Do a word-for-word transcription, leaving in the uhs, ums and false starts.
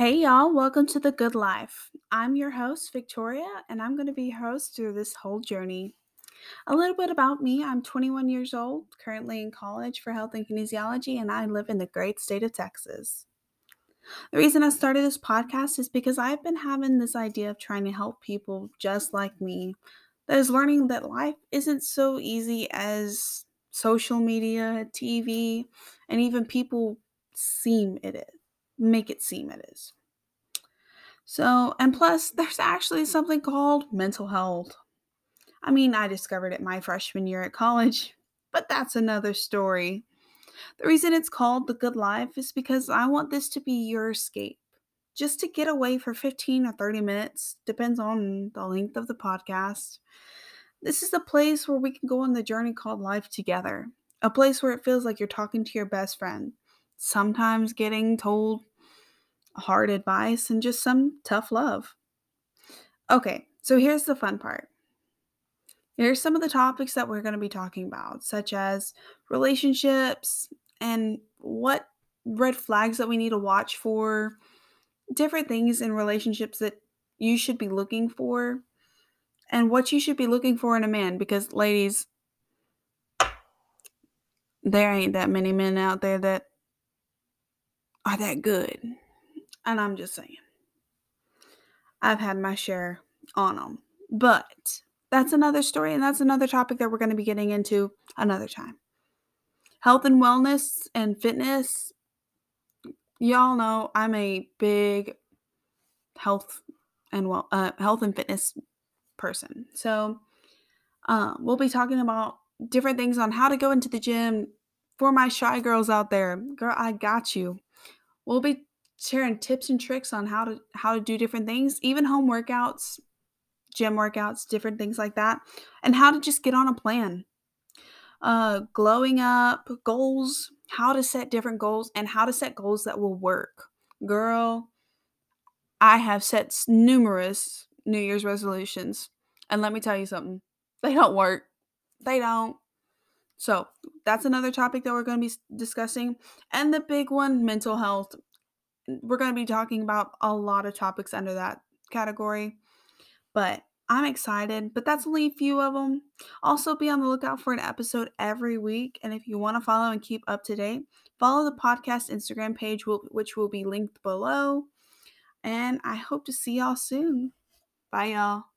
Hey y'all, welcome to The Good Life. I'm your host, Victoria, and I'm going to be your host through this whole journey. A little bit about me, I'm twenty-one years old, currently in college for health and kinesiology, and I live in the great state of Texas. The reason I started this podcast is because I've been having this idea of trying to help people just like me, that is learning that life isn't so easy as social media, T V, and even people seem it is. make it seem it is. So, and plus, there's actually something called mental health. I mean, I discovered it my freshman year at college, but that's another story. The reason it's called The Good Life is because I want this to be your escape, just to get away for fifteen or thirty minutes, depends on the length of the podcast. This is a place where we can go on the journey called life together, a place where it feels like you're talking to your best friend, sometimes getting told hard advice, and just some tough love. Okay, so here's the fun part. Here's some of the topics that we're going to be talking about, such as relationships and what red flags that we need to watch for, different things in relationships that you should be looking for, and what you should be looking for in a man, because ladies, there ain't that many men out there that are that good. And I'm just saying, I've had my share on them. But that's another story, and that's another topic that we're going to be getting into another time. Health and wellness and fitness. Y'all know I'm a big health and well, uh, health and fitness person. So uh, we'll be talking about different things on how to go into the gym for my shy girls out there. Girl, I got you. We'll be sharing tips and tricks on how to how to do different things, even home workouts, gym workouts, different things like that, and how to just get on a plan. Uh, glowing up, goals, how to set different goals, and how to set goals that will work. Girl, I have set numerous New Year's resolutions, and let me tell you something. They don't work. They don't. So that's another topic that we're going to be discussing. And the big one, mental health. We're going to be talking about a lot of topics under that category. But I'm excited. But that's only a few of them. Also, be on the lookout for an episode every week. And if you want to follow and keep up to date, follow the podcast Instagram page, which will be linked below. And I hope to see y'all soon. Bye, y'all.